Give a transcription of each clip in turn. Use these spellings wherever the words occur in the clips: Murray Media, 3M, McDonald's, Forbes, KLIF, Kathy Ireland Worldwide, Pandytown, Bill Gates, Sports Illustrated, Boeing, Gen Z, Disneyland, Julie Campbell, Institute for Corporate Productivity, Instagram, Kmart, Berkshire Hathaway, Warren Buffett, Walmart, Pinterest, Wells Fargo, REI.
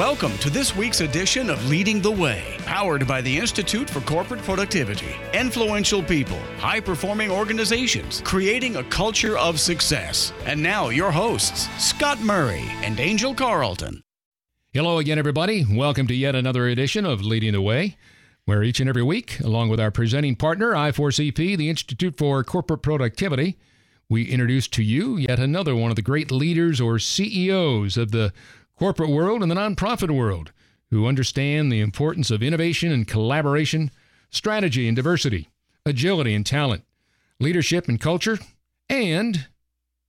Welcome to this week's edition of Leading the Way, powered by the Institute for Corporate Productivity. Influential people, high-performing organizations, creating a culture of success. And now your hosts, Scott Murray and Angel Carlton. Hello again, everybody. Welcome to yet another edition of Leading the Way, where each and every week, along with our presenting partner, I4CP, the Institute for Corporate Productivity, we introduce to you yet another one of the great leaders or CEOs of the corporate world and the nonprofit world who understand the importance of innovation and collaboration, strategy and diversity, agility and talent, leadership and culture, and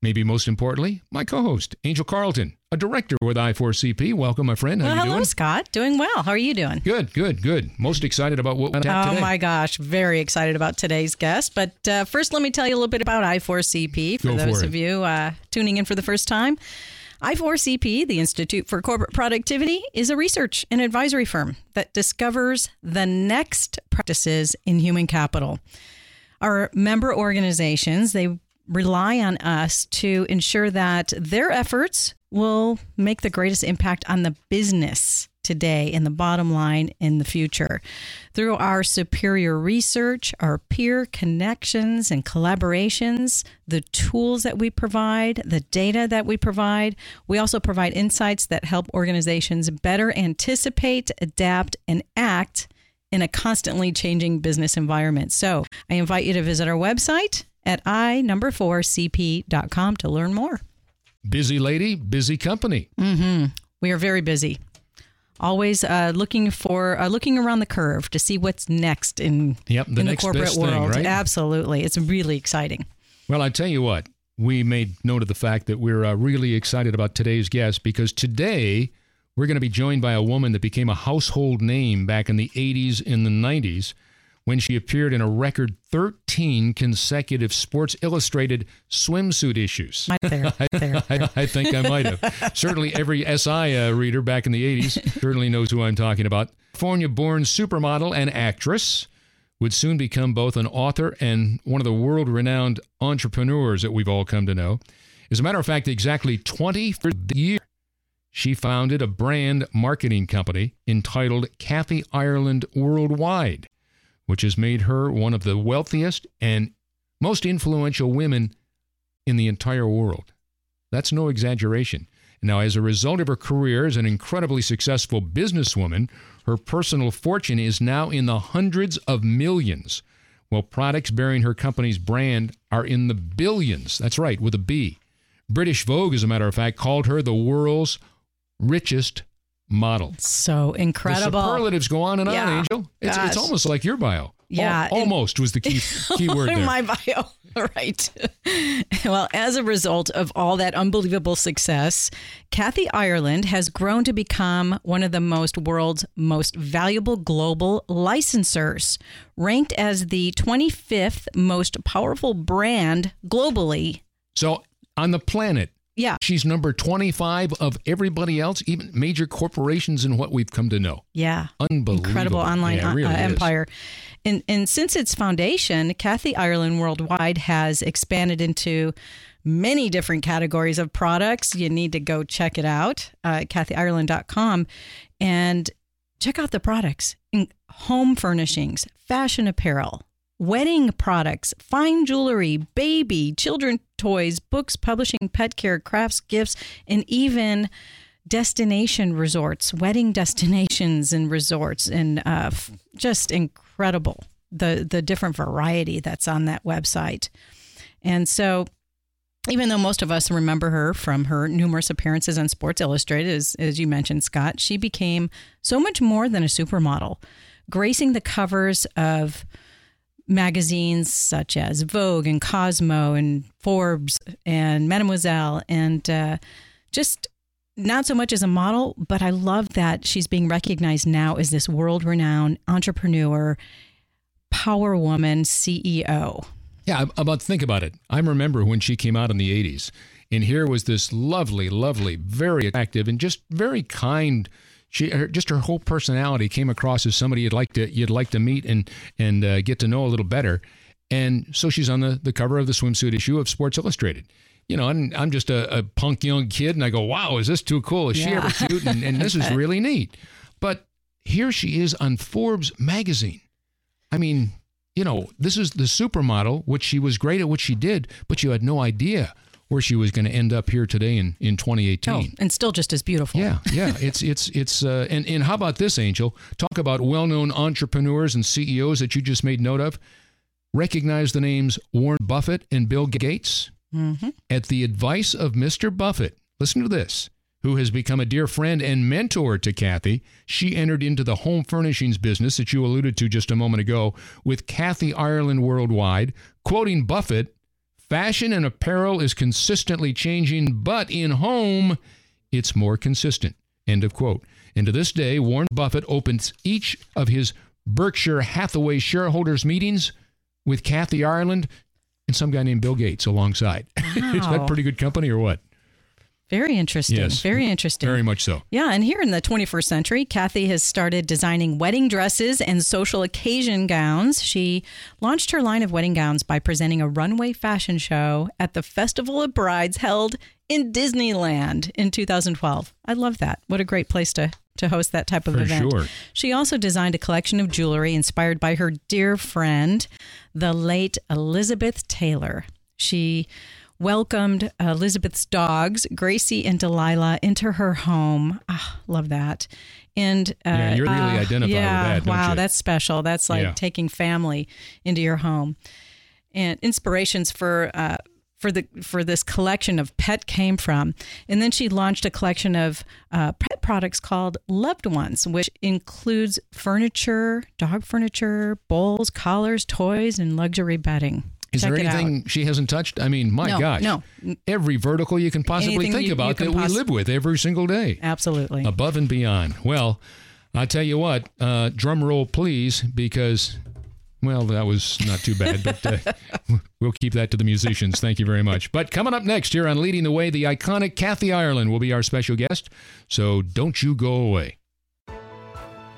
maybe most importantly, my co-host, Angel Carlton, a director with I4CP. Welcome, my friend. How are you doing? Hello, Scott. Doing well. How are you doing? Good. Most excited about what we'll have today. Oh, my gosh. Very excited about today's guest. But first, let me tell you a little bit about I4CP for those of you tuning in for the first time. I4CP, the Institute for Corporate Productivity, is a research and advisory firm that discovers the next practices in human capital. Our member organizations, they rely on us to ensure that their efforts will make the greatest impact on the business today and the bottom line in the future. Through our superior research, our peer connections and collaborations, the tools that we provide, the data that we provide, we also provide insights that help organizations better anticipate, adapt, and act in a constantly changing business environment. So I invite you to visit our website at i4cp.com to learn more. Busy lady, busy company. Mm-hmm. We are very busy. Always looking around the curve to see what's next in the corporate world. Right? Absolutely. It's really exciting. Well, I tell you what, we made note of the fact that we're really excited about today's guest because today we're going to be joined by a woman that became a household name back in the 80s and the 90s when she appeared in a record 13 consecutive Sports Illustrated swimsuit issues. I think I might have. Certainly every SI reader back in the 80s certainly knows who I'm talking about. California-born supermodel and actress would soon become both an author and one of the world-renowned entrepreneurs that we've all come to know. As a matter of fact, exactly 20 for the year, she founded a brand marketing company entitled Kathy Ireland Worldwide, which has made her one of the wealthiest and most influential women in the entire world. That's no exaggeration. Now, as a result of her career as an incredibly successful businesswoman, her personal fortune is now in the hundreds of millions, while products bearing her company's brand are in the billions. That's right, with a B. British Vogue, as a matter of fact, called her the world's richest model. So incredible. The superlatives go on and on, Angel. It's almost like your bio. Yeah. Almost was the key word there. My bio. All right. Well, as a result of all that unbelievable success, Kathy Ireland has grown to become one of the world's most valuable global licensors, ranked as the 25th most powerful brand globally. So on the planet. Yeah. She's number 25 of everybody else, even major corporations in what we've come to know. Yeah. Unbelievable. Incredible online really empire. And since its foundation, Kathy Ireland Worldwide has expanded into many different categories of products. You need to go check it out at kathyireland.com and check out the products. Home furnishings, fashion apparel, wedding products, fine jewelry, baby, children toys, books, publishing, pet care, crafts, gifts, and even destination resorts, wedding destinations and resorts, and just incredible, the different variety that's on that website. And so even though most of us remember her from her numerous appearances on Sports Illustrated, as you mentioned, Scott, she became so much more than a supermodel, gracing the covers of magazines such as Vogue and Cosmo and Forbes and Mademoiselle, and just not so much as a model, but I love that she's being recognized now as this world-renowned entrepreneur, power woman, CEO. Yeah, think about it. I remember when she came out in the 80s, and here was this lovely, lovely, very attractive, and just very kind. Her whole personality came across as somebody you'd like to meet and get to know a little better, and so she's on the cover of the swimsuit issue of Sports Illustrated. you know, and I'm just a punk young kid, and I go, wow, is this too cool? Is she ever cute? And this is really neat. But here she is on Forbes magazine. I mean, you know, this is the supermodel, which she was great at what she did, but you had no idea where she was going to end up here today in 2018. Oh, and still just as beautiful. Yeah, yeah. It's and how about this, Angel? Talk about well-known entrepreneurs and CEOs that you just made note of. Recognize the names Warren Buffett and Bill Gates. Mm-hmm. At the advice of Mr. Buffett, listen to this, who has become a dear friend and mentor to Kathy, she entered into the home furnishings business that you alluded to just a moment ago with Kathy Ireland Worldwide, quoting Buffett, "Fashion and apparel is consistently changing, but in home, it's more consistent." End of quote. And to this day, Warren Buffett opens each of his Berkshire Hathaway shareholders meetings with Kathy Ireland and some guy named Bill Gates alongside. Wow. Is that pretty good company or what? Very interesting. Yes. Very interesting. Very much so. Yeah. And here in the 21st century, Kathy has started designing wedding dresses and social occasion gowns. She launched her line of wedding gowns by presenting a runway fashion show at the Festival of Brides held in Disneyland in 2012. I love that. What a great place to host that type of event. Sure. She also designed a collection of jewelry inspired by her dear friend, the late Elizabeth Taylor. She welcomed Elizabeth's dogs, Gracie and Delilah, into her home. Oh, love that. And yeah, you're really identified with that, don't you? That's special. That's like taking family into your home. And inspirations for this collection of Pet came from. And then she launched a collection of pet products called Loved Ones, which includes furniture, dog furniture, bowls, collars, toys, and luxury bedding. Is there anything she hasn't touched? I mean, my gosh. No. Every vertical you can possibly think about that we live with every single day. Absolutely. Above and beyond. Well, I tell you what, drum roll please, because... Well, that was not too bad, but we'll keep that to the musicians. Thank you very much. But coming up next here on Leading the Way, the iconic Kathy Ireland will be our special guest. So don't you go away.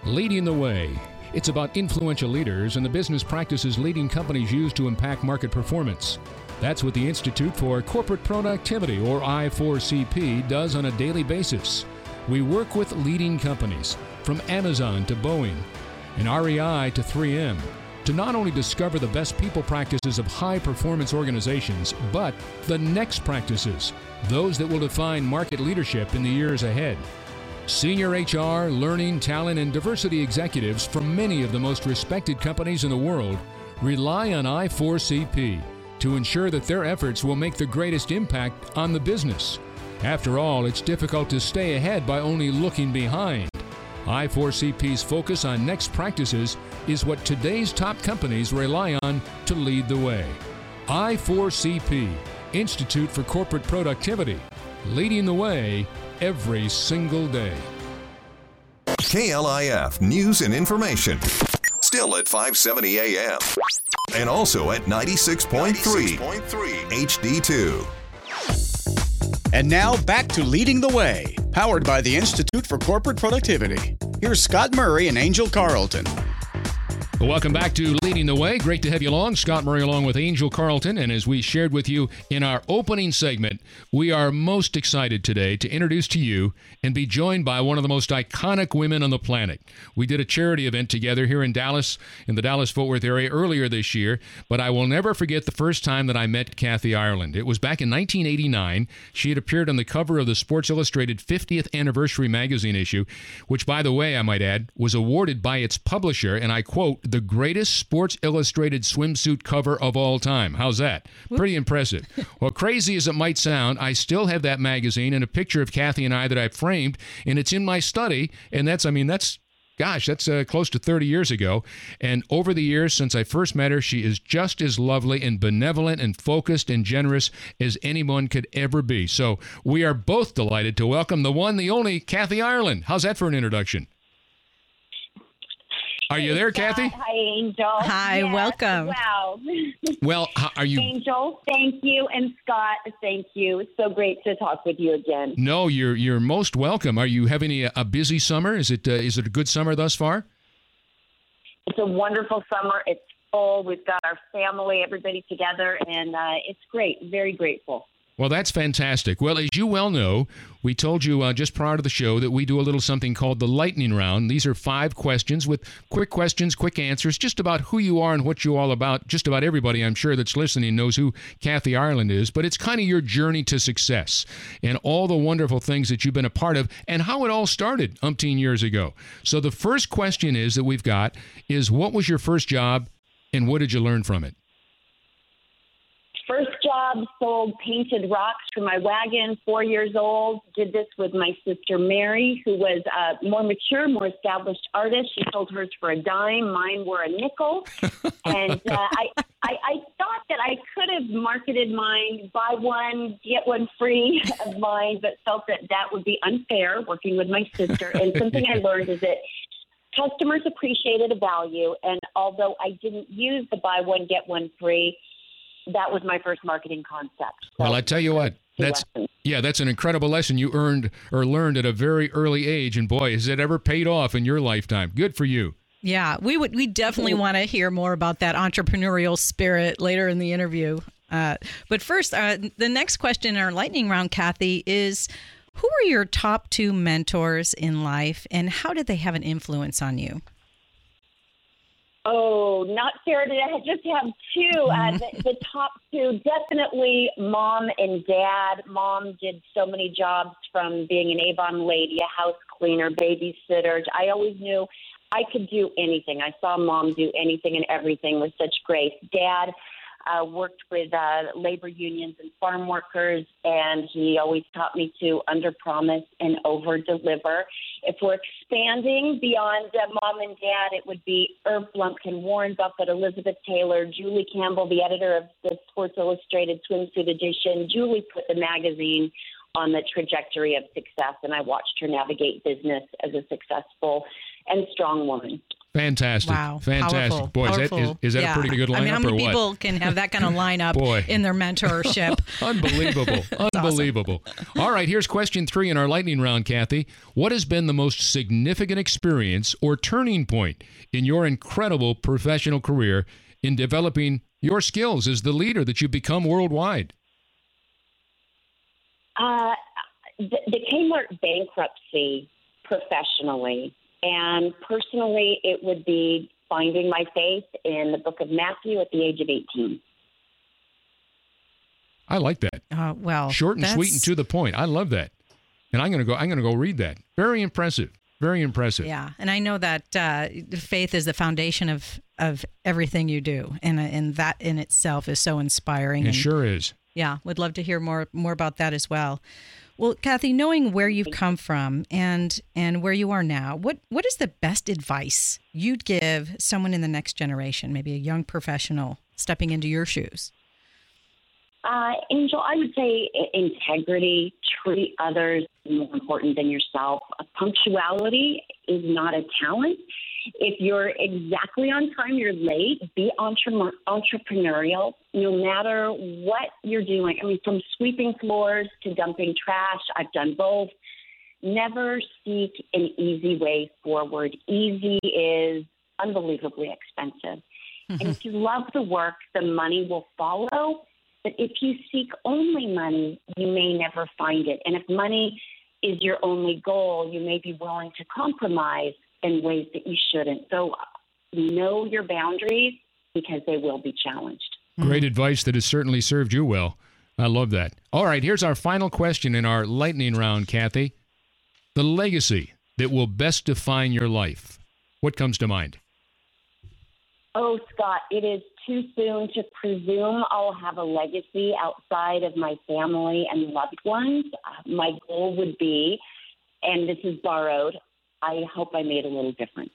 Leading the Way. It's about influential leaders and the business practices leading companies use to impact market performance. That's what the Institute for Corporate Productivity, or I4CP, does on a daily basis. We work with leading companies, from Amazon to Boeing, and REI to 3M, to not only discover the best people practices of high-performance organizations, but the next practices, those that will define market leadership in the years ahead. Senior HR, learning, talent, and diversity executives from many of the most respected companies in the world rely on I4CP to ensure that their efforts will make the greatest impact on the business. After all, it's difficult to stay ahead by only looking behind. I4CP's focus on next practices is what today's top companies rely on to lead the way. I4CP, Institute for Corporate Productivity, leading the way every single day. KLIF News and Information, still at 570 AM and also at 96.3 HD2. And now back to Leading the Way, powered by the Institute for Corporate Productivity. Here's Scott Murray and Angel Carleton. Well, welcome back to Leading the Way. Great to have you along. Scott Murray along with Angel Carleton. And as we shared with you in our opening segment, we are most excited today to introduce to you and be joined by one of the most iconic women on the planet. We did a charity event together here in Dallas, in the Dallas-Fort Worth area earlier this year, but I will never forget the first time that I met Kathy Ireland. It was back in 1989. She had appeared on the cover of the Sports Illustrated 50th Anniversary magazine issue, which, by the way, I might add, was awarded by its publisher, and I quote, "the greatest Sports Illustrated swimsuit cover of all time." How's that? Whoop. Pretty impressive. Well, crazy as it might sound, I still have that magazine and a picture of Kathy and I that I framed, and it's in my study, and that's close to 30 years ago. And over the years, since I first met her, she is just as lovely and benevolent and focused and generous as anyone could ever be. So we are both delighted to welcome the one, the only, Kathy Ireland. How's that for an introduction? Are you there, Kathy? Hi, Angel. Hi, yes, welcome. Wow. Well, are you? Angel, thank you. And Scott, thank you. It's so great to talk with you again. No, you're most welcome. Are you having a busy summer? Is it a good summer thus far? It's a wonderful summer. It's full. We've got our family, everybody together, and it's great. Very grateful. Well, that's fantastic. Well, as you well know, we told you just prior to the show that we do a little something called the lightning round. These are 5 questions with quick questions, quick answers, just about who you are and what you're all about. Just about everybody, I'm sure, that's listening knows who Kathy Ireland is, but it's kind of your journey to success and all the wonderful things that you've been a part of and how it all started umpteen years ago. So the first question is that we've got is, what was your first job and what did you learn from it? First job, sold painted rocks for my wagon, 4 years old. Did this with my sister Mary, who was a more mature, more established artist. She sold hers for a dime. Mine were a nickel. And I thought that I could have marketed mine, buy one, get one free of mine, but felt that that would be unfair working with my sister. And something I learned is that customers appreciated a value. And although I didn't use the buy one, get one free, that was my first marketing concept. So, well, I tell you what, that's an incredible lesson you learned at a very early age, and boy, has it ever paid off in your lifetime. Good for you. Yeah, we definitely want to hear more about that entrepreneurial spirit later in the interview. But first, the next question in our lightning round, Kathy, is who were your top 2 mentors in life, and how did they have an influence on you? Oh, not fair to just have 2. The top 2, definitely Mom and Dad. Mom did so many jobs, from being an Avon lady, a house cleaner, babysitter. I always knew I could do anything. I saw Mom do anything and everything with such grace. Dad worked with labor unions and farm workers, and he always taught me to under-promise and over-deliver. If we're expanding beyond Mom and Dad, it would be Herb Blumkin, Warren Buffett, Elizabeth Taylor, Julie Campbell, the editor of the Sports Illustrated swimsuit edition. Julie put the magazine on the trajectory of success, and I watched her navigate business as a successful and strong woman. Fantastic. Wow. Fantastic. Powerful. Boy, powerful. Is that a pretty good lineup? I mean, how many people can have that kind of lineup in their mentorship? Unbelievable. Unbelievable. Awesome. All right, here's question 3 in our lightning round, Kathy. What has been the most significant experience or turning point in your incredible professional career in developing your skills as the leader that you've become worldwide? The Kmart bankruptcy professionally. And personally, it would be finding my faith in the book of Matthew at the age of 18. I like that. Short and sweet and to the point. I love that. And I'm going to go read that. Very impressive. Very impressive. Yeah. And I know that faith is the foundation of everything you do. And that in itself is so inspiring. It sure is. Yeah. Would love to hear more about that as well. Well, Kathy, knowing where you've come from and where you are now, what is the best advice you'd give someone in the next generation, maybe a young professional stepping into your shoes? Angel, I would say integrity, treat others more important than yourself. Punctuality is not a talent. If you're exactly on time, you're late. Be entrepreneurial, no matter what you're doing. I mean, from sweeping floors to dumping trash, I've done both. Never seek an easy way forward. Easy is unbelievably expensive. Mm-hmm. And if you love the work, the money will follow. But if you seek only money, you may never find it. And if money is your only goal, you may be willing to compromise in ways that you shouldn't. So know your boundaries, because they will be challenged. Great advice that has certainly served you well. I love that. All right, here's our final question in our lightning round, Kathy. The legacy that will best define your life. What comes to mind? Oh, Scott, it is too soon to presume I'll have a legacy outside of my family and loved ones. My goal would be, and this is borrowed, I hope I made a little difference.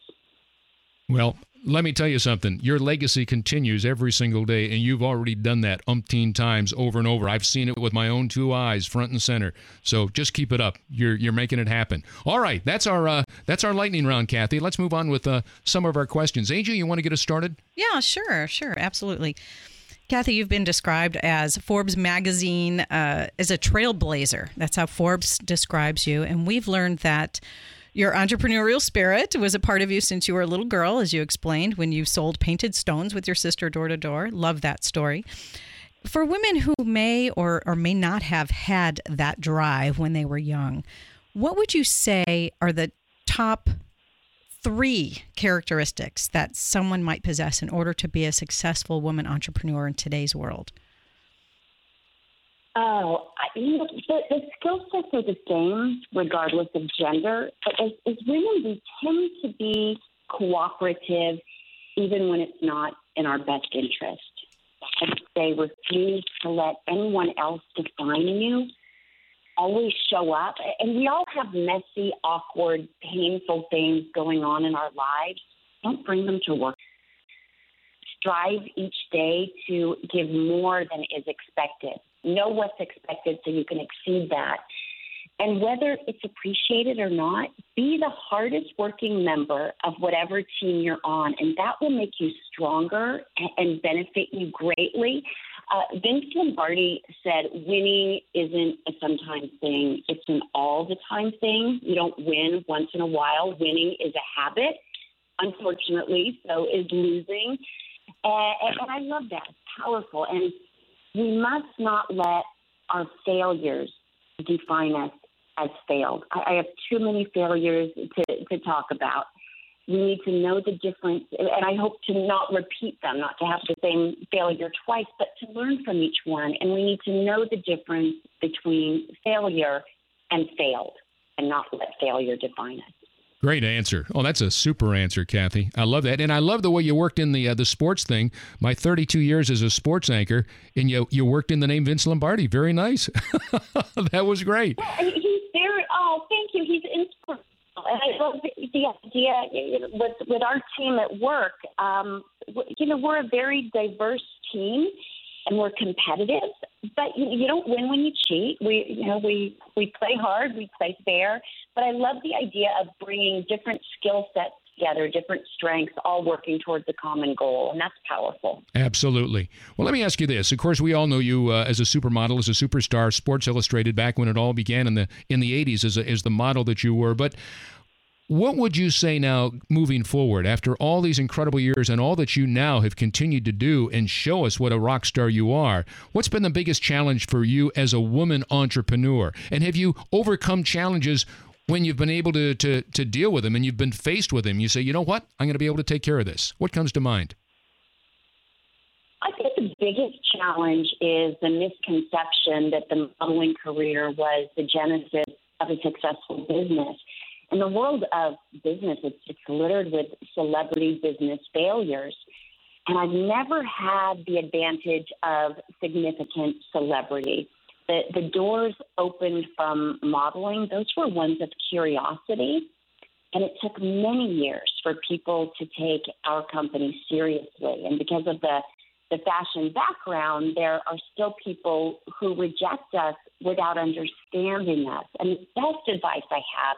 Well, let me tell you something. Your legacy continues every single day, and you've already done that umpteen times over and over. I've seen it with my own 2 eyes, front and center. So just keep it up. You're making it happen. All right, that's our lightning round, Kathy. Let's move on with some of our questions. Angel, you want to get us started? Yeah, sure, absolutely. Kathy, you've been described as Forbes magazine as a trailblazer. That's how Forbes describes you, and we've learned that your entrepreneurial spirit was a part of you since you were a little girl, as you explained, when you sold painted stones with your sister door to door. Love that story. for women who may or may not have had that drive when they were young, what would you say are the top three characteristics that someone might possess in order to be a successful woman entrepreneur in today's world? Oh, the skill sets are the same regardless of gender. But as women, we tend to be cooperative even when it's not in our best interest. They refuse to let anyone else define you. Always show up. And we all have messy, awkward, painful things going on in our lives. Don't bring them to work. Strive each day to give more than is expected. Know what's expected so you can exceed that. And whether it's appreciated or not, be the hardest working member of whatever team you're on, and that will make you stronger and benefit you greatly. Vince Lombardi said, winning isn't a sometimes thing. It's an all the time thing. You don't win once in a while. Winning is a habit, unfortunately, so is losing. And I love that. It's powerful. And we must not let our failures define us as failed. I have too many failures to talk about. We need to know the difference, and I hope to not repeat them, not to have the same failure twice, but to learn from each one. And we need to know the difference between failure and failed, and not let failure define us. Great answer. Oh, that's a super answer, Kathy. I love that. And I love the way you worked in the sports thing. My 32 years as a sports anchor, and you worked in the name Vince Lombardi. Very nice. That was great. Well, he's very, oh, thank you. He's inspirational. And I love the idea with our team at work. We're a very diverse team, and we're competitive, but you don't win when you cheat. We play hard, we play fair, but I love the idea of bringing different skill sets together, different strengths, all working towards a common goal, and that's powerful. Absolutely. Well, let me ask you this. Of course, we all know you as a supermodel, as a superstar, Sports Illustrated back when it all began in the 80s as the model that you were, but what would you say now moving forward after all these incredible years and all that you now have continued to do and show us what a rock star you are? What's been the biggest challenge for you as a woman entrepreneur? And have you overcome challenges when you've been able to deal with them and you've been faced with them? You say, you know what? I'm going to be able to take care of this. What comes to mind? I think the biggest challenge is the misconception that the modeling career was the genesis of a successful business. In the world of business, it's littered with celebrity business failures. And I've never had the advantage of significant celebrity. The doors opened from modeling. Those were ones of curiosity. And it took many years for people to take our company seriously. And because of the fashion background, there are still people who reject us without understanding us. And the best advice I have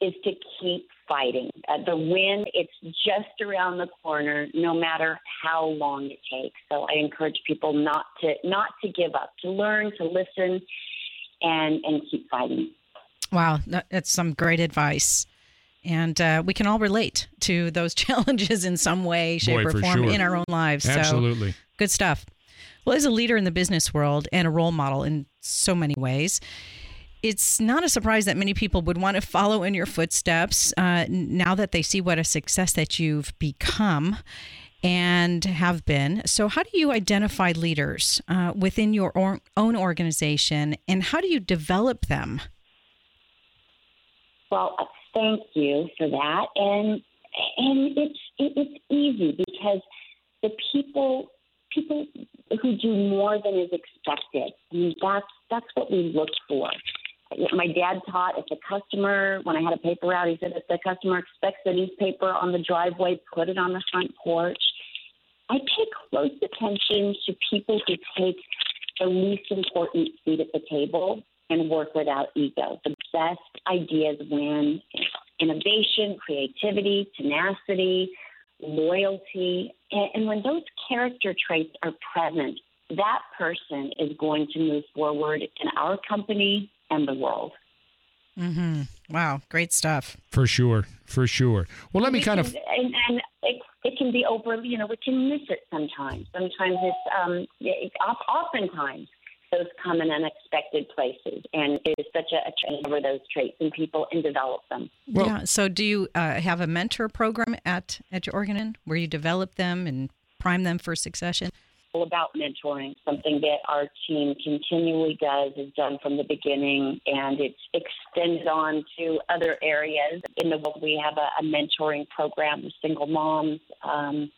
is to keep fighting. The win, it's just around the corner, no matter how long it takes. So I encourage people not to give up, to learn, to listen, and keep fighting. Wow, that's some great advice. And we can all relate to those challenges in some way, shape, or form in our own lives. Absolutely. So, good stuff. Well, as a leader in the business world and a role model in so many ways, it's not a surprise that many people would want to follow in your footsteps now that they see what a success that you've become and have been. So how do you identify leaders within your own organization, and how do you develop them? Well, thank you for that. And it's easy because the people who do more than is expected, I mean, that's what we look for. My dad taught, if the customer, when I had a paper route, he said, if the customer expects the newspaper on the driveway, put it on the front porch. I pay close attention to people who take the least important seat at the table and work without ego. The best ideas win. Innovation, creativity, tenacity, loyalty. And when those character traits are present, that person is going to move forward in our company and the world. Mm-hmm. Wow. Great stuff. For sure. Well, let me kind of... And it can be overly, we can miss it sometimes. Oftentimes those come in unexpected places, and it is such a trend over those traits in people and develop them. Well, yeah. So do you have a mentor program at your organ where you develop them and prime them for succession? About mentoring, something that our team continually does, is done from the beginning, and it extends on to other areas. In the world, we have a mentoring program with single moms, and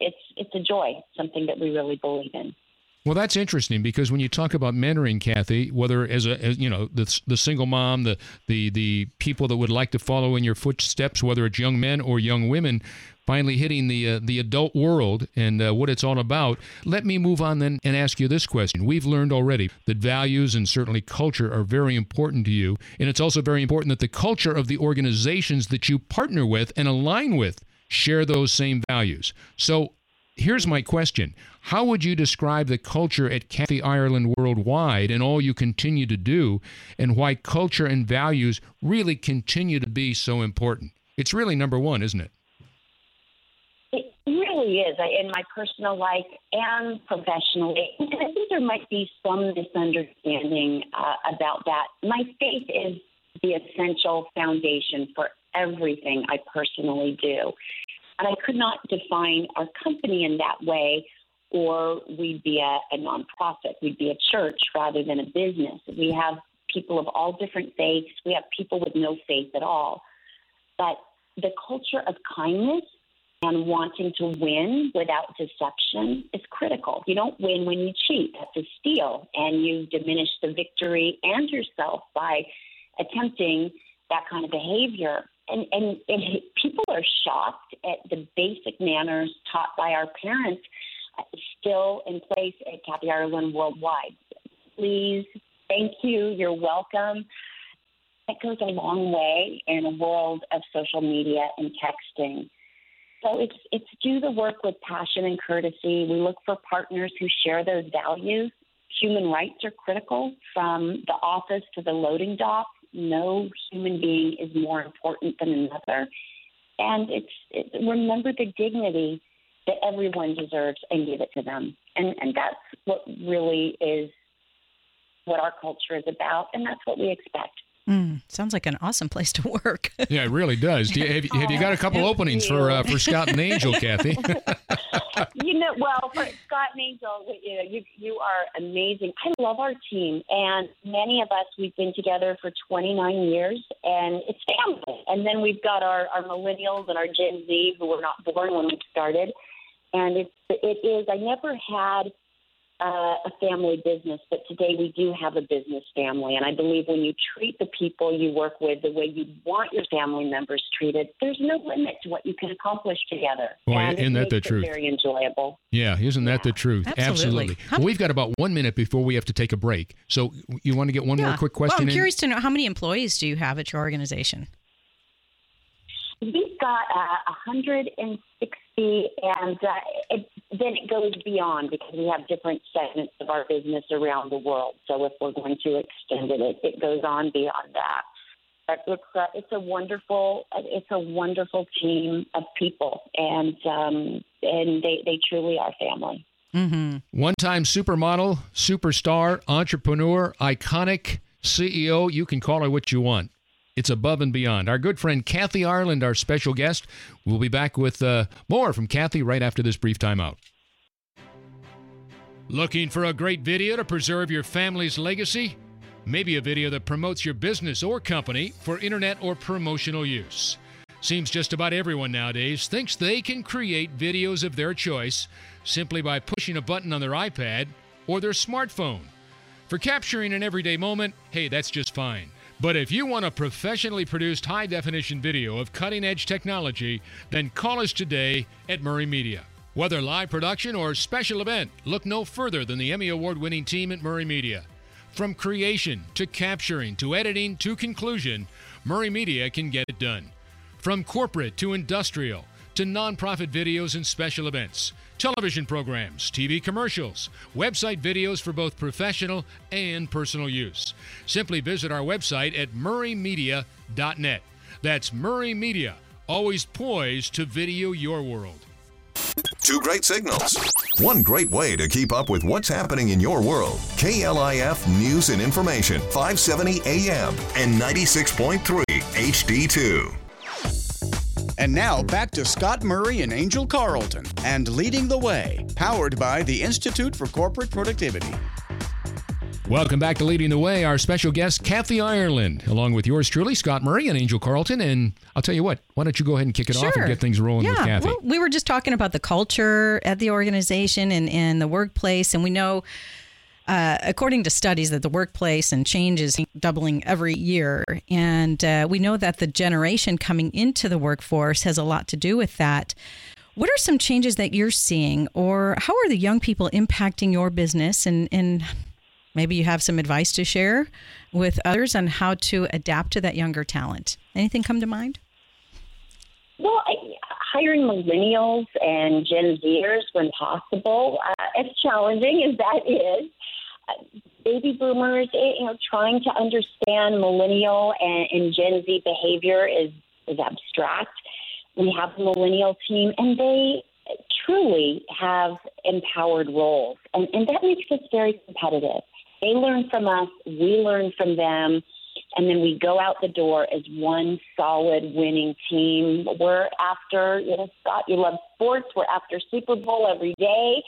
it's a joy, something that we really believe in. Well, that's interesting, because when you talk about mentoring, Kathy, whether as the single mom, the people that would like to follow in your footsteps, whether it's young men or young women, finally hitting the adult world and what it's all about. Let me move on then and ask you this question. We've learned already that values and certainly culture are very important to you, and it's also very important that the culture of the organizations that you partner with and align with share those same values. So here's my question. How would you describe the culture at Kathy Ireland Worldwide and all you continue to do, and why culture and values really continue to be so important? It's really number one, isn't it? It really is, in my personal life and professionally. And I think there might be some misunderstanding about that. My faith is the essential foundation for everything I personally do. And I could not define our company in that way, or we'd be a nonprofit. We'd be a church rather than a business. We have people of all different faiths. We have people with no faith at all. But the culture of kindness and wanting to win without deception is critical. You don't win when you cheat. That's a steal. And you diminish the victory and yourself by attempting that kind of behavior. And people are shocked at the basic manners taught by our parents still in place at Kathy Ireland Worldwide. Please, thank you, you're welcome. That goes a long way in a world of social media and texting. So it's do the work with passion and courtesy. We look for partners who share those values. Human rights are critical, from the office to the loading dock. No human being is more important than another. And it's remember the dignity that everyone deserves and give it to them. And that's what really is what our culture is about, and that's what we expect. Sounds like an awesome place to work. Yeah, it really does. Have you got a couple openings for Scott and Angel, Kathy? For Scott and Angel, you are amazing. I love our team, and many of us, we've been together for 29 years, and it's family. And then we've got our millennials and our Gen Z who were not born when we started. And it is, I never had a family business, but today we do have a business family. And I believe when you treat the people you work with the way you want your family members treated, there's no limit to what you can accomplish together. Boy, and isn't that the truth? Very enjoyable. Yeah, isn't that the truth? Absolutely. Well, we've got about 1 minute before we have to take a break. So you want to get one more quick question? Well, I'm curious to know, how many employees do you have at your organization? We've got 160, and then it goes beyond, because we have different segments of our business around the world. So if we're going to extend it, it goes on beyond that. But it's a wonderful team of people, and they truly are family. Mm-hmm. One-time supermodel, superstar, entrepreneur, iconic CEO. You can call her what you want. It's above and beyond. Our good friend Kathy Ireland, our special guest. We'll be back with more from Kathy right after this brief timeout. Looking for a great video to preserve your family's legacy? Maybe a video that promotes your business or company for internet or promotional use. Seems just about everyone nowadays thinks they can create videos of their choice simply by pushing a button on their iPad or their smartphone. For capturing an everyday moment, hey, that's just fine. But if you want a professionally produced high-definition video of cutting-edge technology, then call us today at Murray Media. Whether live production or special event, look no further than the Emmy Award-winning team at Murray Media. From creation to capturing to editing to conclusion, Murray Media can get it done. From corporate to industrial to nonprofit videos and special events, television programs, TV commercials, website videos for both professional and personal use. Simply visit our website at murraymedia.net. That's Murray Media, always poised to video your world. Two great signals. One great way to keep up with what's happening in your world. KLIF News and Information, 570 AM and 96.3 HD2. And now back to Scott Murray and Angel Carleton and Leading the Way, powered by the Institute for Corporate Productivity. Welcome back to Leading the Way. Our special guest, Kathy Ireland, along with yours truly, Scott Murray and Angel Carleton. And I'll tell you what, why don't you go ahead and kick it off and get things rolling with Kathy? Well, we were just talking about the culture at the organization and the workplace. And we know, according to studies, that the workplace and change is doubling every year. And we know that the generation coming into the workforce has a lot to do with that. What are some changes that you're seeing, or how are the young people impacting your business? And maybe you have some advice to share with others on how to adapt to that younger talent. Anything come to mind? Well, hiring millennials and Gen Zers when possible, as challenging as that is, baby boomers, trying to understand millennial and Gen Z behavior is abstract. We have a millennial team, and they truly have empowered roles, and that makes us very competitive. They learn from us, we learn from them, and then we go out the door as one solid winning team. We're after, Scott, you love sports. We're after Super Bowl every day.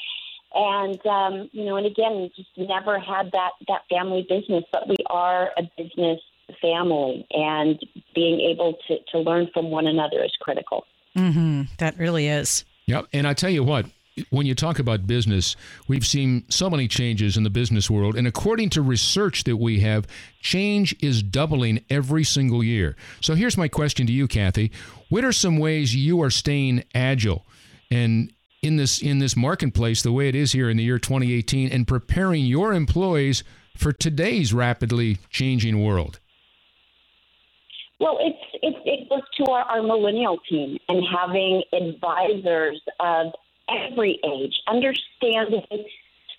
And, and again, we just never had that family business, but we are a business family, and being able to learn from one another is critical. Mm-hmm. That really is. Yep. And I tell you what. When you talk about business, we've seen so many changes in the business world. And according to research that we have, change is doubling every single year. So here's my question to you, Kathy. What are some ways you are staying agile and in this marketplace, the way it is here in the year 2018, and preparing your employees for today's rapidly changing world? Well, it goes to our millennial team and having advisors of every age, understanding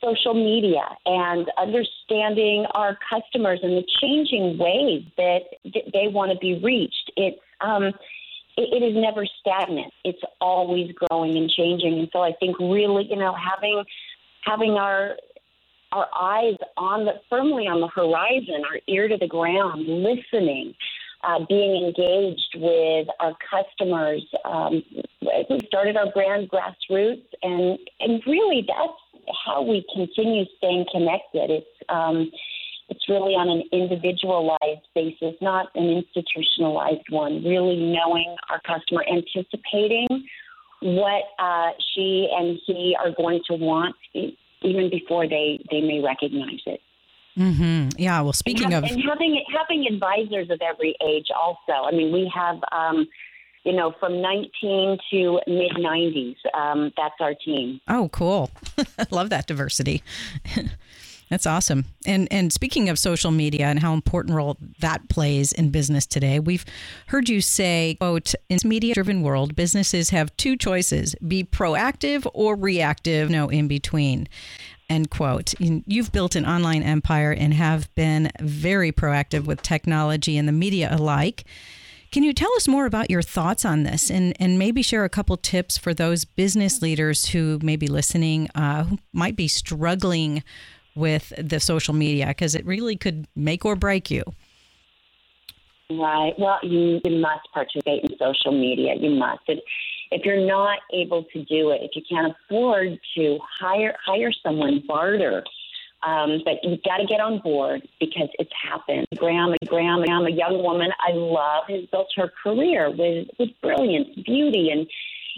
social media and understanding our customers and the changing ways that they want to be reached. It is never stagnant. It's always growing and changing. And so I think really, having our eyes firmly on the horizon, our ear to the ground, listening, being engaged with our customers. We started our brand grassroots, and really that's how we continue staying connected. It's really on an individualized basis, not an institutionalized one, really knowing our customer, anticipating what she and he are going to want even before they may recognize it. Mm-hmm. Yeah. Well, having advisors of every age also. I mean, we have, from 19 to mid 90s. That's our team. Oh, cool. I love that diversity. That's awesome. And speaking of social media and how important role that plays in business today, we've heard you say, quote, in this media-driven world, businesses have two choices, be proactive or reactive, no in between, end quote. You've built an online empire and have been very proactive with technology and the media alike. Can you tell us more about your thoughts on this and maybe share a couple tips for those business leaders who may be listening, who might be struggling with the social media, because it really could make or break you? Right. Well, you must participate in social media. You must. If you're not able to do it, if you can't afford to hire someone, barter, but you've got to get on board because it's happened. Graham, a young woman I love, has built her career with brilliance, beauty, and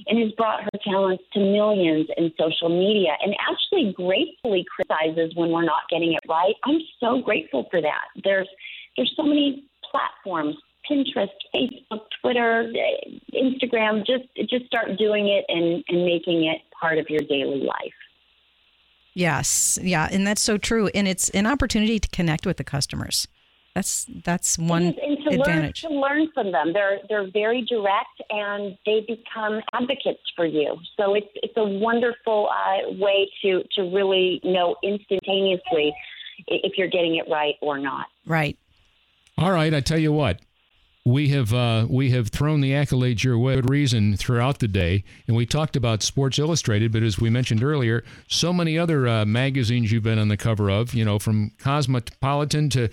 has brought her talents to millions in social media, and actually gratefully criticizes when we're not getting it right. I'm so grateful for that. There's so many platforms, Pinterest, Facebook, Twitter, Instagram. Just start doing it and making it part of your daily life. Yes. Yeah. And that's so true. And it's an opportunity to connect with the customers. That's one advantage. Learn from them. They're very direct, and they become advocates for you. So it's a wonderful way to really know instantaneously if you're getting it right or not. Right. All right. I tell you what, We have thrown the accolades your way for good reason throughout the day, and we talked about Sports Illustrated, but as we mentioned earlier, so many other magazines you've been on the cover of, you know, from Cosmopolitan to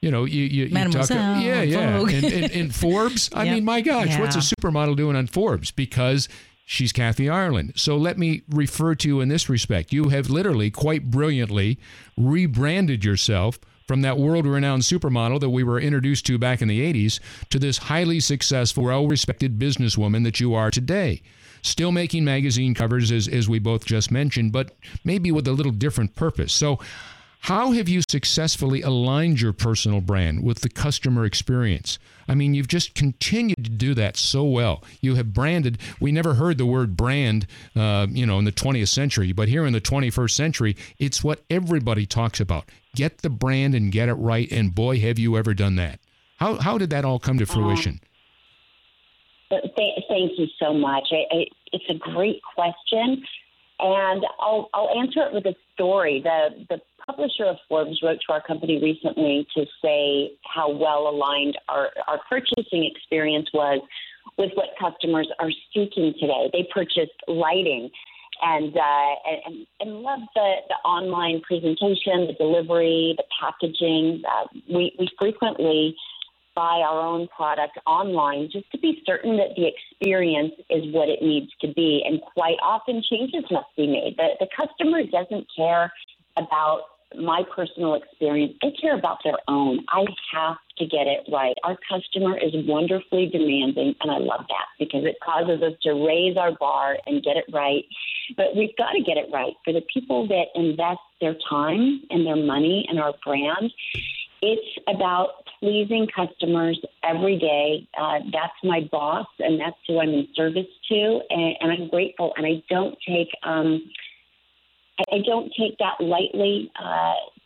you know, you talk about, and Forbes. I mean, my gosh, what's a supermodel doing on Forbes? Because she's Kathy Ireland. So let me refer to you in this respect. You have literally quite brilliantly rebranded yourself from that world-renowned supermodel that we were introduced to back in the 80s to this highly successful, well-respected businesswoman that you are today. Still making magazine covers, as we both just mentioned, but maybe with a little different purpose. So how have you successfully aligned your personal brand with the customer experience? I mean, you've just continued to do that so well. You have branded. We never heard the word brand, you know, in the 20th century, but here in the 21st century, it's what everybody talks about. Get the brand and get it right, and boy, have you ever done that. How did that all come to fruition? Thank you so much. It's a great question, and I'll answer it with a story. The publisher of Forbes wrote to our company recently to say how well aligned our purchasing experience was with what customers are seeking today. They purchased lighting and loved the online presentation, the delivery, the packaging. We frequently buy our own product online just to be certain that the experience is what it needs to be. And quite often changes must be made. The customer doesn't care about my personal experience. They care about their own. I have to get it right. Our customer is wonderfully demanding, and I love that because it causes us to raise our bar and get it right. But we've got to get it right for the people that invest their time and their money in our brand. It's about pleasing customers every day. That's my boss, and that's who I'm in service to, and I'm grateful. And I don't take that lightly.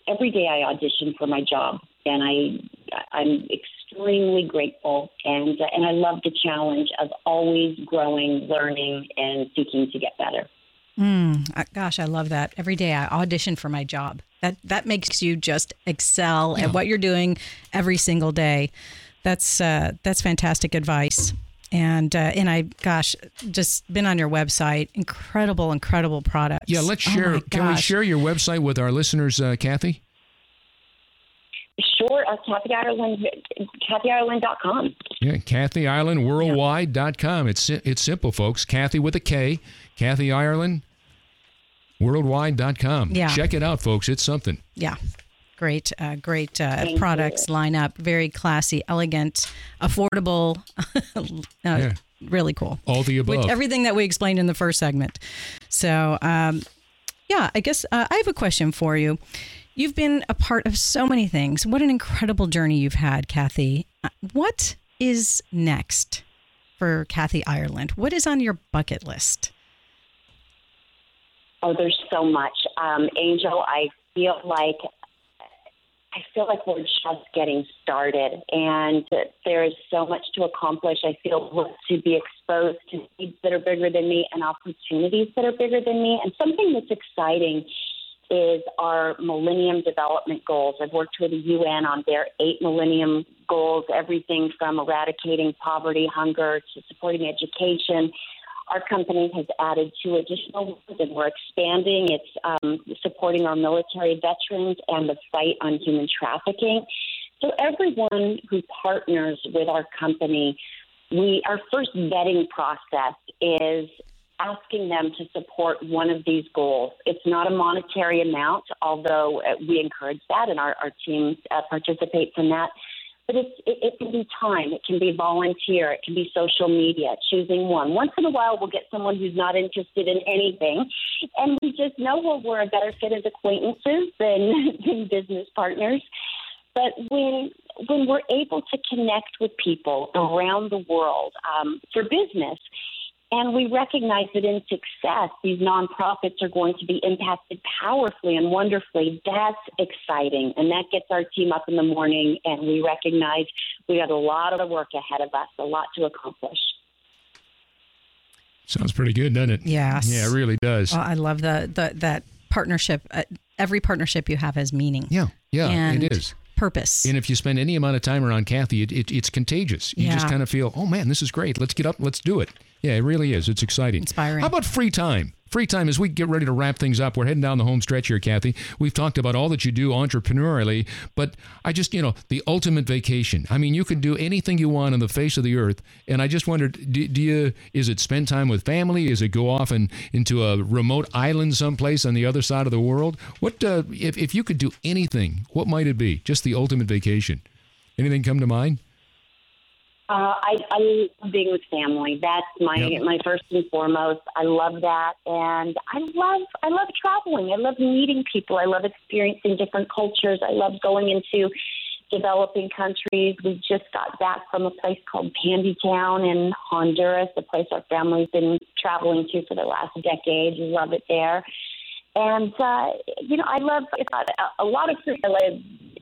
Every day I audition for my job, and I'm extremely grateful, and I love the challenge of always growing, learning, and seeking to get better. Gosh, I love that. Every day I audition for my job. That makes you just excel at what you're doing every single day. That's fantastic advice. And I, gosh, just been on your website. Incredible products. Yeah, let's share. Can we share your website with our listeners, Kathy? Sure, Kathy Ireland, kathyireland.com. Yeah, Kathy Ireland Worldwide.com. It's simple, folks. Kathy with a K, Kathy Ireland Worldwide.com. Yeah. Check it out, folks. It's something. Yeah. Great products lineup. Very classy, elegant, affordable. Really cool. All the above. Everything that we explained in the first segment. So, I guess I have a question for you. You've been a part of so many things. What an incredible journey you've had, Kathy. What is next for Kathy Ireland? What is on your bucket list? Oh, there's so much. Angel, I feel like we're just getting started, and there is so much to accomplish. I feel to be exposed to needs that are bigger than me and opportunities that are bigger than me. And something that's exciting is our Millennium Development Goals. I've worked with the UN on their 8 Millennium Goals, everything from eradicating poverty, hunger, to supporting education. Our company has added 2 additional ones, and we're expanding. It's supporting our military veterans and the fight on human trafficking. So everyone who partners with our company, our first vetting process is asking them to support one of these goals. It's not a monetary amount, although we encourage that, and our team participates in that. But it can be time, it can be volunteer, it can be social media, choosing one. Once in a while, we'll get someone who's not interested in anything, and we just know we're a better fit as acquaintances than business partners. But when we're able to connect with people around the world for business, and we recognize that in success, these nonprofits are going to be impacted powerfully and wonderfully. That's exciting. And that gets our team up in the morning, and we recognize we got a lot of work ahead of us, a lot to accomplish. Sounds pretty good, doesn't it? Yes. Yeah, it really does. Well, I love that partnership. Every partnership you have has meaning. Yeah, it is. purpose. And if you spend any amount of time around Kathy, it's contagious. You just kind of feel, oh man, this is great. Let's get up. Let's do it. Yeah, it really is. It's exciting. Inspiring. How about free time? Free time, as we get ready to wrap things up, we're heading down the home stretch here, Kathy. We've talked about all that you do entrepreneurially, but I just, the ultimate vacation. I mean, you can do anything you want on the face of the earth, and I just wondered, do you, is it spend time with family? Is it go off into a remote island someplace on the other side of the world? What if you could do anything, what might it be? Just the ultimate vacation. Anything come to mind? I love being with family. That's my first and foremost. I love that. And I love traveling. I love meeting people. I love experiencing different cultures. I love going into developing countries. We just got back from a place called Pandytown in Honduras, a place our family's been traveling to for the last decade. We love it there. And, I love a lot of things.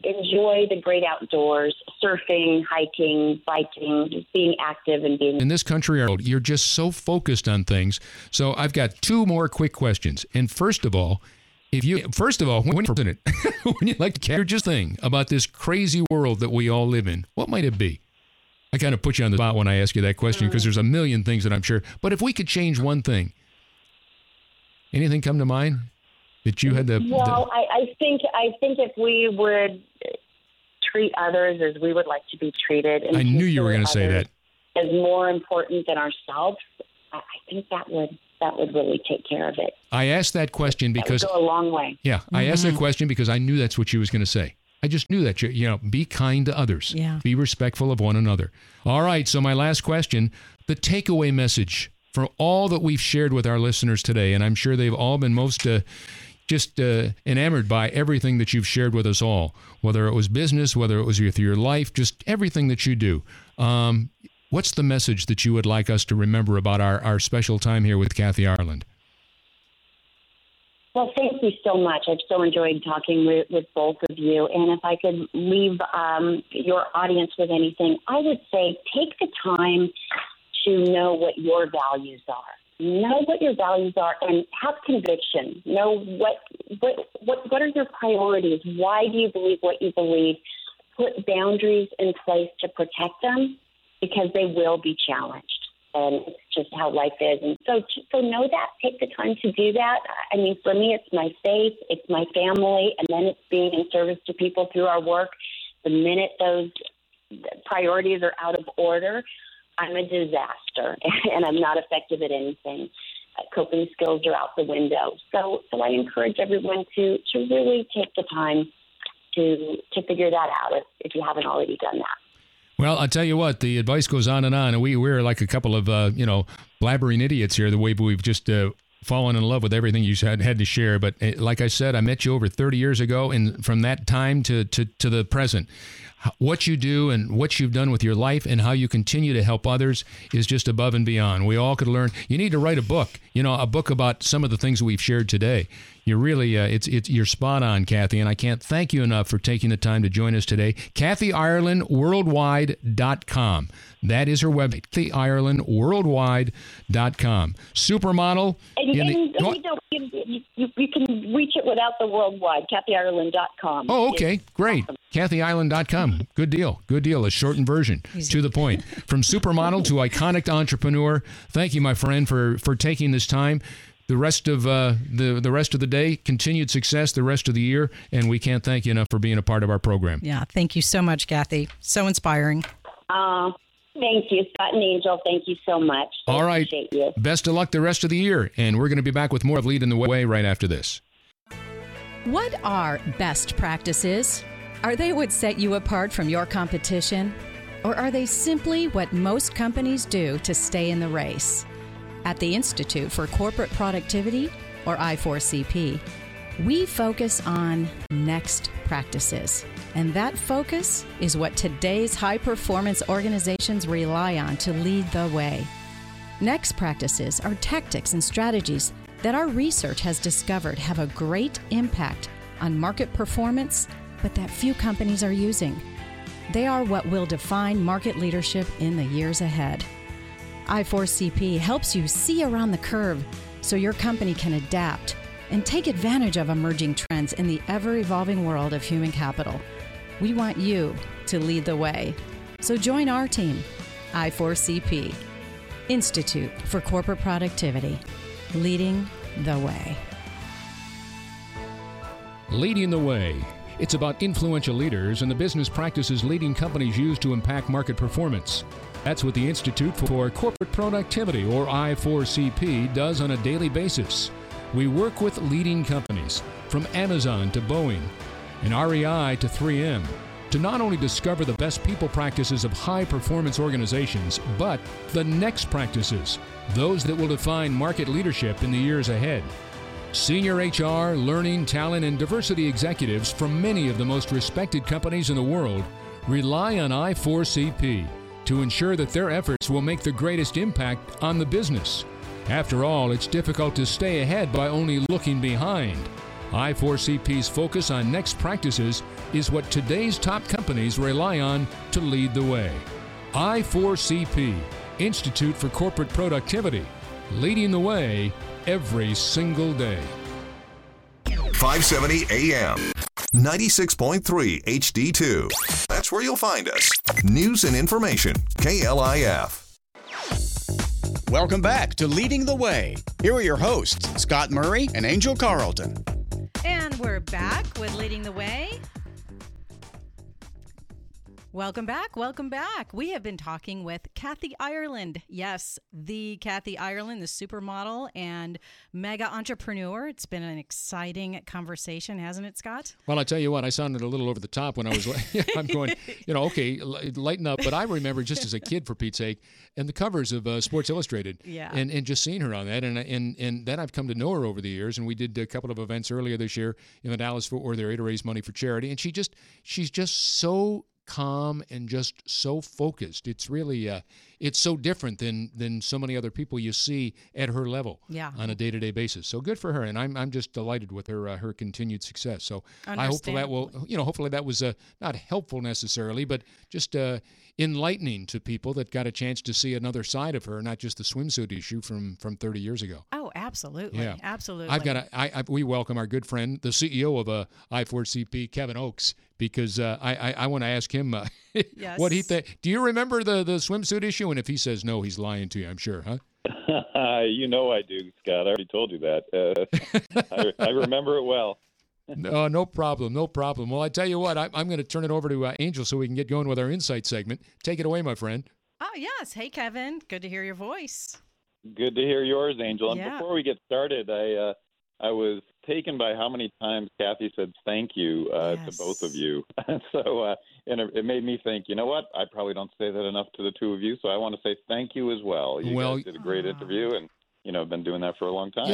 Enjoy the great outdoors, surfing, hiking, biking, just being active and being... In this country, you're just so focused on things. So I've got two more quick questions. And first of all, when you like to catch your thing about this crazy world that we all live in, what might it be? I kind of put you on the spot when I ask you that question because there's a million things that I'm sure. But if we could change one thing, anything come to mind? That you had the I think if we would treat others as we would like to be treated, and I knew you were going to say that, as more important than ourselves, I think that would really take care of it. I asked that question because that would go a long way. Yeah, mm-hmm. I asked that question because I knew that's what she was going to say. I just knew that be kind to others, be respectful of one another. All right, so my last question: the takeaway message for all that we've shared with our listeners today, and I'm sure they've all been most. Just enamored by everything that you've shared with us all, whether it was business, whether it was your life, just everything that you do. What's the message that you would like us to remember about our special time here with Kathy Ireland? Well, thank you so much. I've so enjoyed talking with both of you. And if I could leave your audience with anything, I would say take the time to know what your values are. Know what your values are and have conviction. Know what are your priorities? Why do you believe what you believe? Put boundaries in place to protect them because they will be challenged. And it's just how life is. And so know that. Take the time to do that. I mean, for me, it's my faith, it's my family, and then it's being in service to people through our work. The minute those priorities are out of order, I'm a disaster, and I'm not effective at anything. Coping skills are out the window. So I encourage everyone to really take the time to figure that out if you haven't already done that. Well, I'll tell you what, the advice goes on, and we're like a couple of, blabbering idiots here, the way we've just... fallen in love with everything you had to share. But like I said, I met you over 30 years ago. And from that time to the present, what you do and what you've done with your life and how you continue to help others is just above and beyond. We all could learn. You need to write a book, a book about some of the things we've shared today. You're really, you're spot on, Kathy. And I can't thank you enough for taking the time to join us today. KathyIrelandWorldwide.com. That is her website, KathyIrelandWorldwide.com. Supermodel. You can reach it without the worldwide, KathyIreland.com. Oh, okay. Great. Awesome. KathyIreland.com. Good deal. A shortened version. Easy. To the point. From supermodel to iconic entrepreneur. Thank you, my friend, for taking this time. The rest of the rest of the day, continued success the rest of the year, and we can't thank you enough for being a part of our program. Yeah, thank you so much, Kathy. So inspiring. Thank you, Scott and Angel. Thank you so much. All right. Appreciate you. Best of luck the rest of the year, and we're going to be back with more of Leading the Way right after this. What are best practices? Are they what set you apart from your competition? Or are they simply what most companies do to stay in the race? At the Institute for Corporate Productivity, or I4CP, we focus on next practices. And that focus is what today's high-performance organizations rely on to lead the way. Next practices are tactics and strategies that our research has discovered have a great impact on market performance, but that few companies are using. They are what will define market leadership in the years ahead. I4CP helps you see around the curve so your company can adapt and take advantage of emerging trends in the ever-evolving world of human capital. We want you to lead the way. So join our team, I4CP, Institute for Corporate Productivity, leading the way. Leading the Way. It's about influential leaders and the business practices leading companies use to impact market performance. That's what the Institute for Corporate Productivity, or I4CP, does on a daily basis. We work with leading companies, from Amazon to Boeing, and REI to 3M, to not only discover the best people practices of high-performance organizations, but the next practices, those that will define market leadership in the years ahead. Senior HR, learning, talent, and diversity executives from many of the most respected companies in the world rely on I4CP to ensure that their efforts will make the greatest impact on the business. After all, it's difficult to stay ahead by only looking behind. I4CP's focus on next practices is what today's top companies rely on to lead the way. I4CP, Institute for Corporate Productivity, leading the way every single day. 570 AM, 96.3 HD2. That's where you'll find us. News and information, KLIF. Welcome back to Leading the Way. Here are your hosts, Scott Murray and Angel Carlton. And we're back with Leading the Way. Welcome back. Welcome back. We have been talking with Kathy Ireland. Yes, the Kathy Ireland, the supermodel and mega entrepreneur. It's been an exciting conversation, hasn't it, Scott? Well, I tell you what, I sounded a little over the top when I was I'm going, okay, lighten up. But I remember just as a kid, for Pete's sake, and the covers of Sports Illustrated, and just seeing her on that. And then I've come to know her over the years. And we did a couple of events earlier this year in the Dallas-Fort Worth area to raise money for charity. And she's just so calm and just so focused. It's really it's so different than so many other people you see at her level on a day-to-day basis. So good for her, and I'm just delighted with her continued success. So I hope that will hopefully that was not helpful necessarily, but just enlightening to people that got a chance to see another side of her, not just the swimsuit issue from 30 years ago. Oh, absolutely, absolutely. We welcome our good friend, the CEO of I4CP, Kevin Oakes, because I want to ask him what he thinks. Do you remember the swimsuit issue? And if he says no, he's lying to you, I'm sure, huh? I do, Scott. I already told you that. I remember it well. No problem. Well, I tell you what, I'm going to turn it over to Angel so we can get going with our Insight segment. Take it away, my friend. Oh, yes. Hey, Kevin. Good to hear your voice. Good to hear yours, Angel. And before we get started, I was taken by how many times Kathy said thank you to both of you. So and it made me think, you know what? I probably don't say that enough to the two of you, so I want to say thank you as well. You guys did a great interview, and I've been doing that for a long time.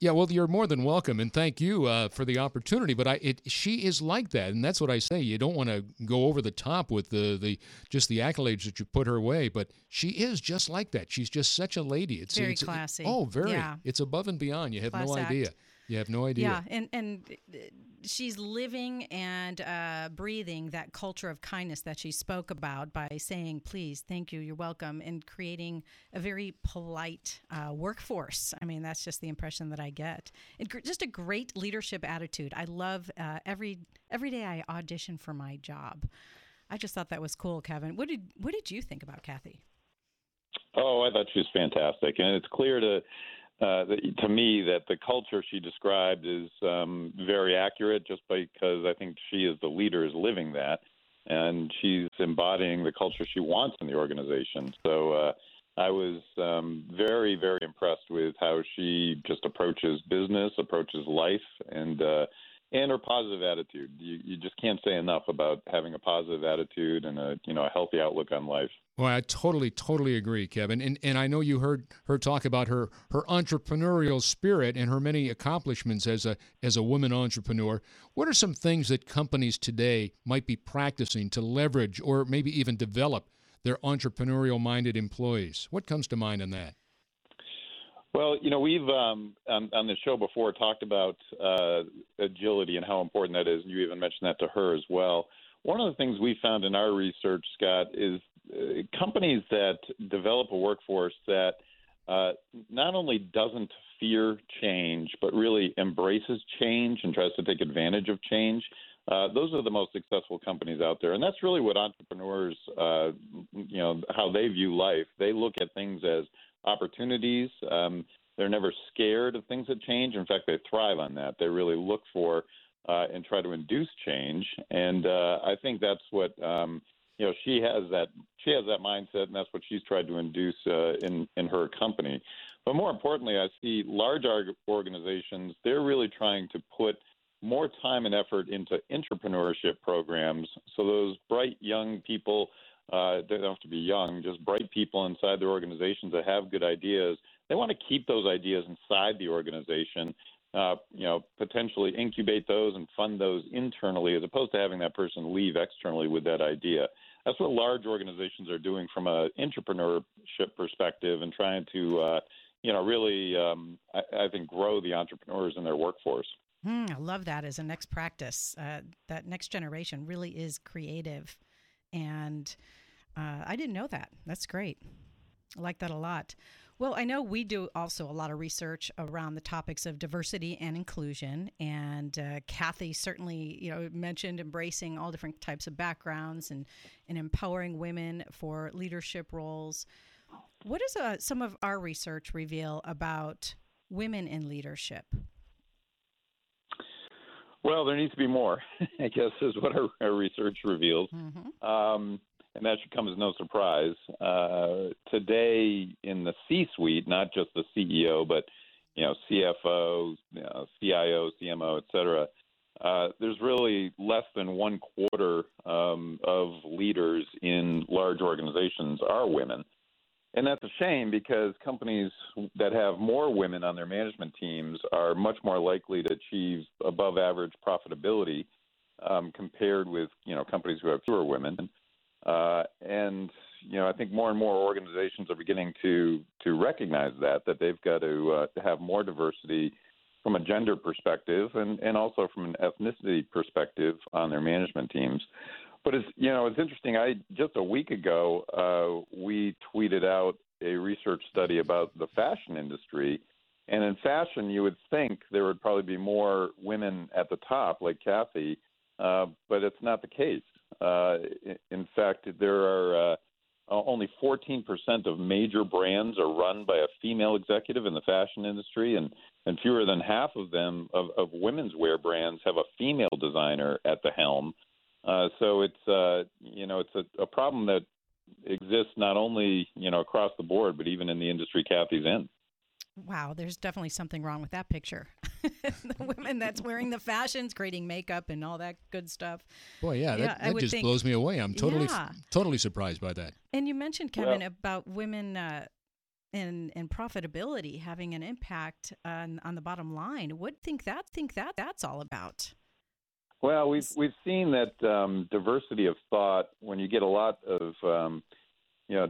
You're more than welcome, and thank you for the opportunity. But she is like that, and that's what I say. You don't want to go over the top with the accolades that you put her way, but she is just like that. She's just such a lady. It's very classy. Very. Yeah. It's above and beyond. You have no idea. You have no idea. Yeah, and she's living and breathing that culture of kindness that she spoke about by saying, please, thank you, you're welcome, and creating a very polite workforce. I mean, that's just the impression that I get. Just a great leadership attitude. I love every day I audition for my job. I just thought that was cool, Kevin. What did you think about Kathy? Oh, I thought she was fantastic, and it's clear to me that the culture she described is very accurate, just because I think she is the leader is living that, and she's embodying the culture she wants in the organization. So I was very, very impressed with how she just approaches business, approaches life, and her positive attitude. You just can't say enough about having a positive attitude and a healthy outlook on life. Well, I totally agree, Kevin. And I know you heard her talk about her entrepreneurial spirit and her many accomplishments as a woman entrepreneur. What are some things that companies today might be practicing to leverage or maybe even develop their entrepreneurial-minded employees? What comes to mind on that? Well, we've on the show before talked about agility and how important that is, and you even mentioned that to her as well. One of the things we found in our research, Scott, is companies that develop a workforce that not only doesn't fear change, but really embraces change and tries to take advantage of change, Those are the most successful companies out there. And that's really what entrepreneurs, how they view life. They look at things as opportunities. They're never scared of things that change. In fact, they thrive on that. They really look for and try to induce change. And I think that's what, she has that mindset, and that's what she's tried to induce in her company. But more importantly, I see large organizations, they're really trying to put more time and effort into entrepreneurship programs. So those bright young people, they don't have to be young, just bright people inside their organizations that have good ideas, they want to keep those ideas inside the organization, potentially incubate those and fund those internally as opposed to having that person leave externally with that idea. That's what large organizations are doing from an entrepreneurship perspective and trying to, I think, grow the entrepreneurs in their workforce. I love that as a next practice. That next generation really is creative. And I didn't know that. That's great. I like that a lot. Well, I know we do also a lot of research around the topics of diversity and inclusion. And Kathy certainly, mentioned embracing all different types of backgrounds and empowering women for leadership roles. What does some of our research reveal about women in leadership? Well, there needs to be more, I guess, is what our research reveals. Mm-hmm. And that should come as no surprise. Today in the C-suite, not just the CEO, but, CFO, CIO, CMO, et cetera, there's really less than one quarter of leaders in large organizations are women. And that's a shame because companies that have more women on their management teams are much more likely to achieve above average profitability compared with, companies who have fewer women. I think more and more organizations are beginning to recognize that they've got to have more diversity from a gender perspective and also from an ethnicity perspective on their management teams. But it's interesting. Just a week ago, we tweeted out a research study about the fashion industry. And in fashion, you would think there would probably be more women at the top, like Kathy, but it's not the case. In fact, there are only 14% of major brands are run by a female executive in the fashion industry, and fewer than half of them, of women's wear brands, have a female designer at the helm. So it's it's a problem that exists not only across the board, but even in the industry Kathy's in. Wow, there's definitely something wrong with that picture. The women that's wearing the fashions, creating makeup, and all that good stuff. Boy, that just blows me away. I'm totally surprised by that. And you mentioned, Kevin, about women and profitability having an impact on the bottom line. What that's all about? Well, we've seen that diversity of thought, when you get a lot of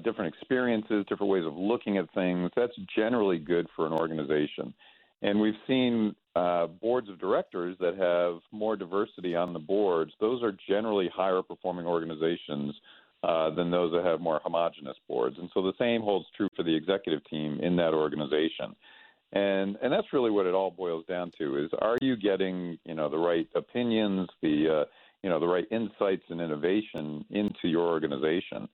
different experiences, different ways of looking at things, that's generally good for an organization. And we've seen boards of directors that have more diversity on the boards. Those are generally higher performing organizations than those that have more homogenous boards. And so the same holds true for the executive team in that organization. And that's really what it all boils down to is, are you getting, the right opinions, the right insights and innovation into your organization?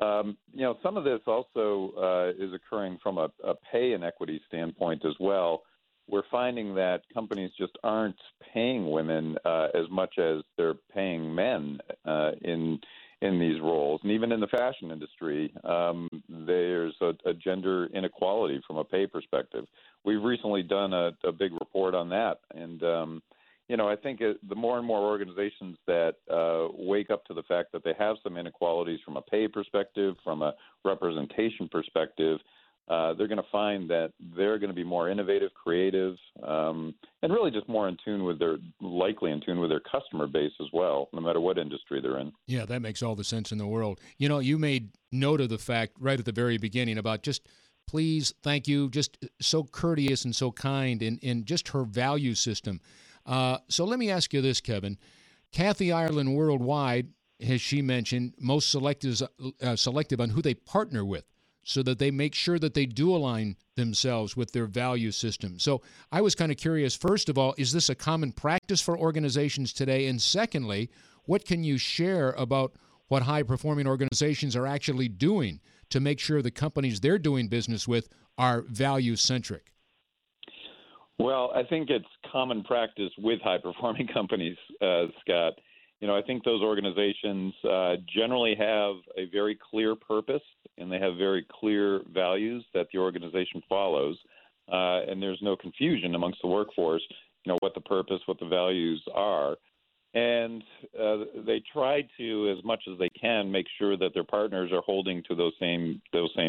Some of this also is occurring from a pay inequity standpoint as well. We're finding that companies just aren't paying women as much as they're paying men in these roles. And even in the fashion industry, there's a gender inequality from a pay perspective. We've recently done a big report on that. And, I think the more and more organizations that wake up to the fact that they have some inequalities from a pay perspective, from a representation perspective, they're going to find that they're going to be more innovative, creative, and really just more likely in tune with their customer base as well, no matter what industry they're in. Yeah, that makes all the sense in the world. You made note of the fact right at the very beginning about just please, thank you, just so courteous and so kind and just her value system. So let me ask you this, Kevin. Kathy Ireland Worldwide, as she mentioned, most selective on who they partner with. so that they make sure that they do align themselves with their value system. So I was kind of curious, first of all, is this a common practice for organizations today? And secondly, what can you share about what high-performing organizations are actually doing to make sure the companies they're doing business with are value-centric? Well, I think it's common practice with high-performing companies, Scott. You know, I think those organizations generally have a very clear purpose, and they have very clear values that the organization follows. And there's no confusion amongst the workforce, you know, what the purpose, what the values are. And they try to, as much as they can, make sure that their partners are holding to those same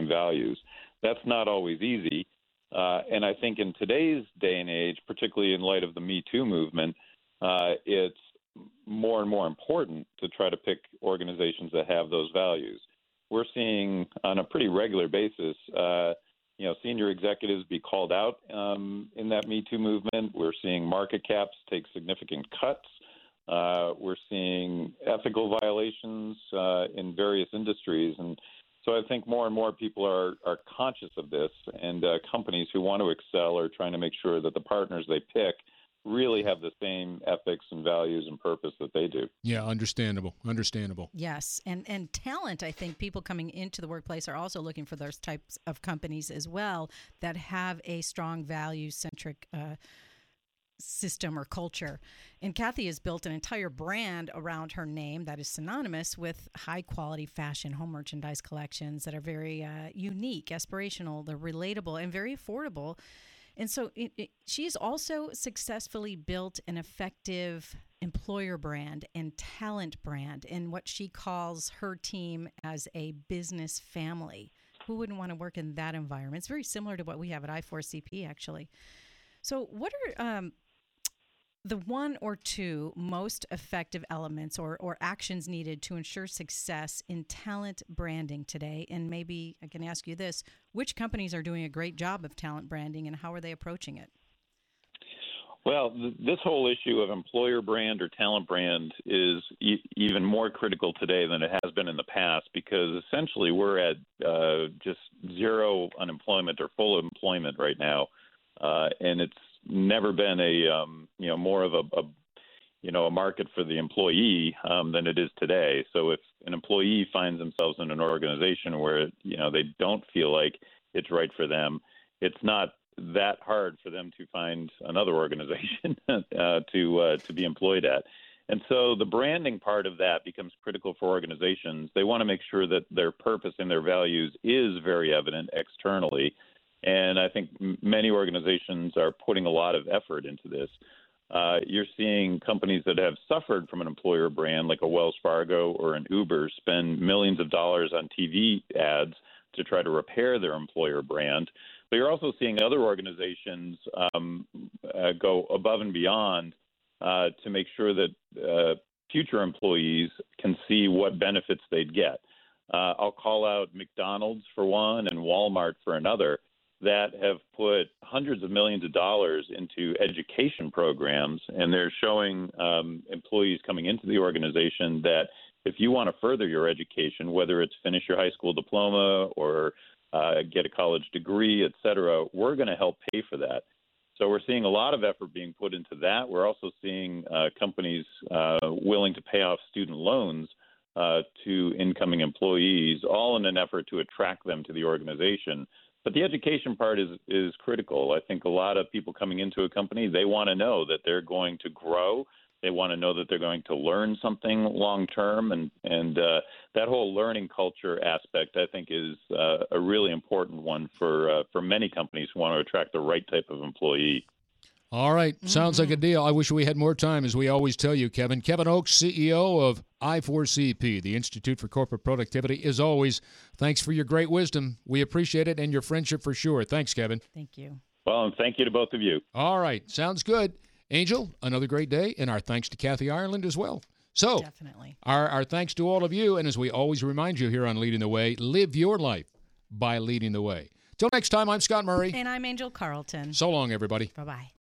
values. That's not always easy. And I think in today's day and age, particularly in light of the Me Too movement, it's more and more important to try to pick organizations that have those values. We're seeing on a pretty regular basis, senior executives be called out in that Me Too movement. We're seeing market caps take significant cuts. We're seeing ethical violations in various industries. And so I think more and more people are conscious of this, and companies who want to excel are trying to make sure that the partners they pick really have the same ethics and values and purpose that they do. Yeah, understandable. Yes, and talent, I think people coming into the workplace are also looking for those types of companies as well that have a strong value-centric system or culture. And Kathy has built an entire brand around her name that is synonymous with high-quality fashion, home merchandise collections that are very unique, aspirational, they're relatable, and very affordable. And so she's also successfully built an effective employer brand and talent brand in what she calls her team as a business family. Who wouldn't want to work in that environment? It's very similar to what we have at I4CP, actually. So what are the one or two most effective elements or actions needed to ensure success in talent branding today? And maybe I can ask you this, which companies are doing a great job of talent branding and how are they approaching it? Well, this whole issue of employer brand or talent brand is even more critical today than it has been in the past, because essentially we're at just zero unemployment or full employment right now. And it's never been a market for the employee than it is today. So if an employee finds themselves in an organization where, you know, they don't feel like it's right for them, it's not that hard for them to find another organization to be employed at. And so the branding part of that becomes critical for organizations. They want to make sure that their purpose and their values is very evident externally. And I think many organizations are putting a lot of effort into this. You're seeing companies that have suffered from an employer brand, like a Wells Fargo or an Uber, spend millions of dollars on TV ads to try to repair their employer brand. But you're also seeing other organizations go above and beyond to make sure that future employees can see what benefits they'd get. I'll call out McDonald's for one and Walmart for another, that have put hundreds of millions of dollars into education programs, and they're showing employees coming into the organization that if you want to further your education, whether it's finish your high school diploma or get a college degree, et cetera, we're going to help pay for that. So we're seeing a lot of effort being put into that. We're also seeing companies willing to pay off student loans to incoming employees, all in an effort to attract them to the organization. But the education part is critical. I think a lot of people coming into a company, they want to know that they're going to grow. They want to know that they're going to learn something long term. And that whole learning culture aspect, I think, is a really important one for many companies who want to attract the right type of employee. All right. Mm-hmm. Sounds like a deal. I wish we had more time, as we always tell you, Kevin. Kevin Oakes, CEO of I4CP, the Institute for Corporate Productivity. As always, thanks for your great wisdom. We appreciate it, and your friendship for sure. Thanks, Kevin. Thank you. Well, and thank you to both of you. All right. Sounds good. Angel, another great day, and our thanks to Kathy Ireland as well. So definitely. Our thanks to all of you, and as we always remind you here on Leading the Way, live your life by leading the way. Till next time, I'm Scott Murray. And I'm Angel Carlton. So long, everybody. Bye-bye.